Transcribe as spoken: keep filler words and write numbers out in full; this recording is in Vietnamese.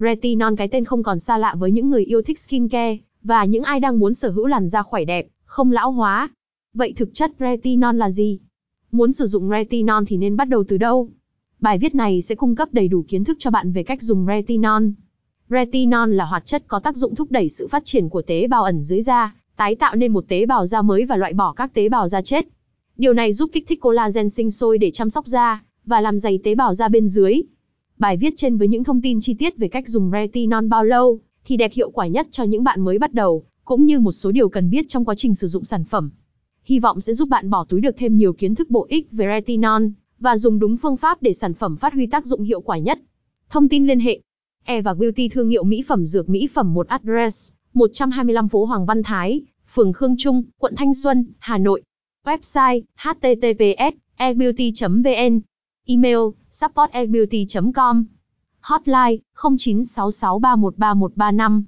Retinol, cái tên không còn xa lạ với những người yêu thích skincare và những ai đang muốn sở hữu làn da khỏe đẹp, không lão hóa. Vậy thực chất Retinol là gì? Muốn sử dụng Retinol thì nên bắt đầu từ đâu? Bài viết này sẽ cung cấp đầy đủ kiến thức cho bạn về cách dùng Retinol. Retinol là hoạt chất có tác dụng thúc đẩy sự phát triển của tế bào ẩn dưới da, tái tạo nên một tế bào da mới và loại bỏ các tế bào da chết. Điều này giúp kích thích collagen sinh sôi để chăm sóc da và làm dày tế bào da bên dưới. Bài viết trên với những thông tin chi tiết về cách dùng Retinol bao lâu thì đẹp hiệu quả nhất cho những bạn mới bắt đầu, cũng như một số điều cần biết trong quá trình sử dụng sản phẩm. Hy vọng sẽ giúp bạn bỏ túi được thêm nhiều kiến thức bổ ích về Retinol và dùng đúng phương pháp để sản phẩm phát huy tác dụng hiệu quả nhất. Thông tin liên hệ: E and G Beauty, thương hiệu mỹ phẩm dược mỹ phẩm một. Address: một trăm hai mươi lăm phố Hoàng Văn Thái, phường Khương Trung, quận Thanh Xuân, Hà Nội. Website: h t t p s colon slash e beauty chấm v n. Email: support at e beauty chấm com. Hotline: không chín sáu sáu ba một ba một ba năm.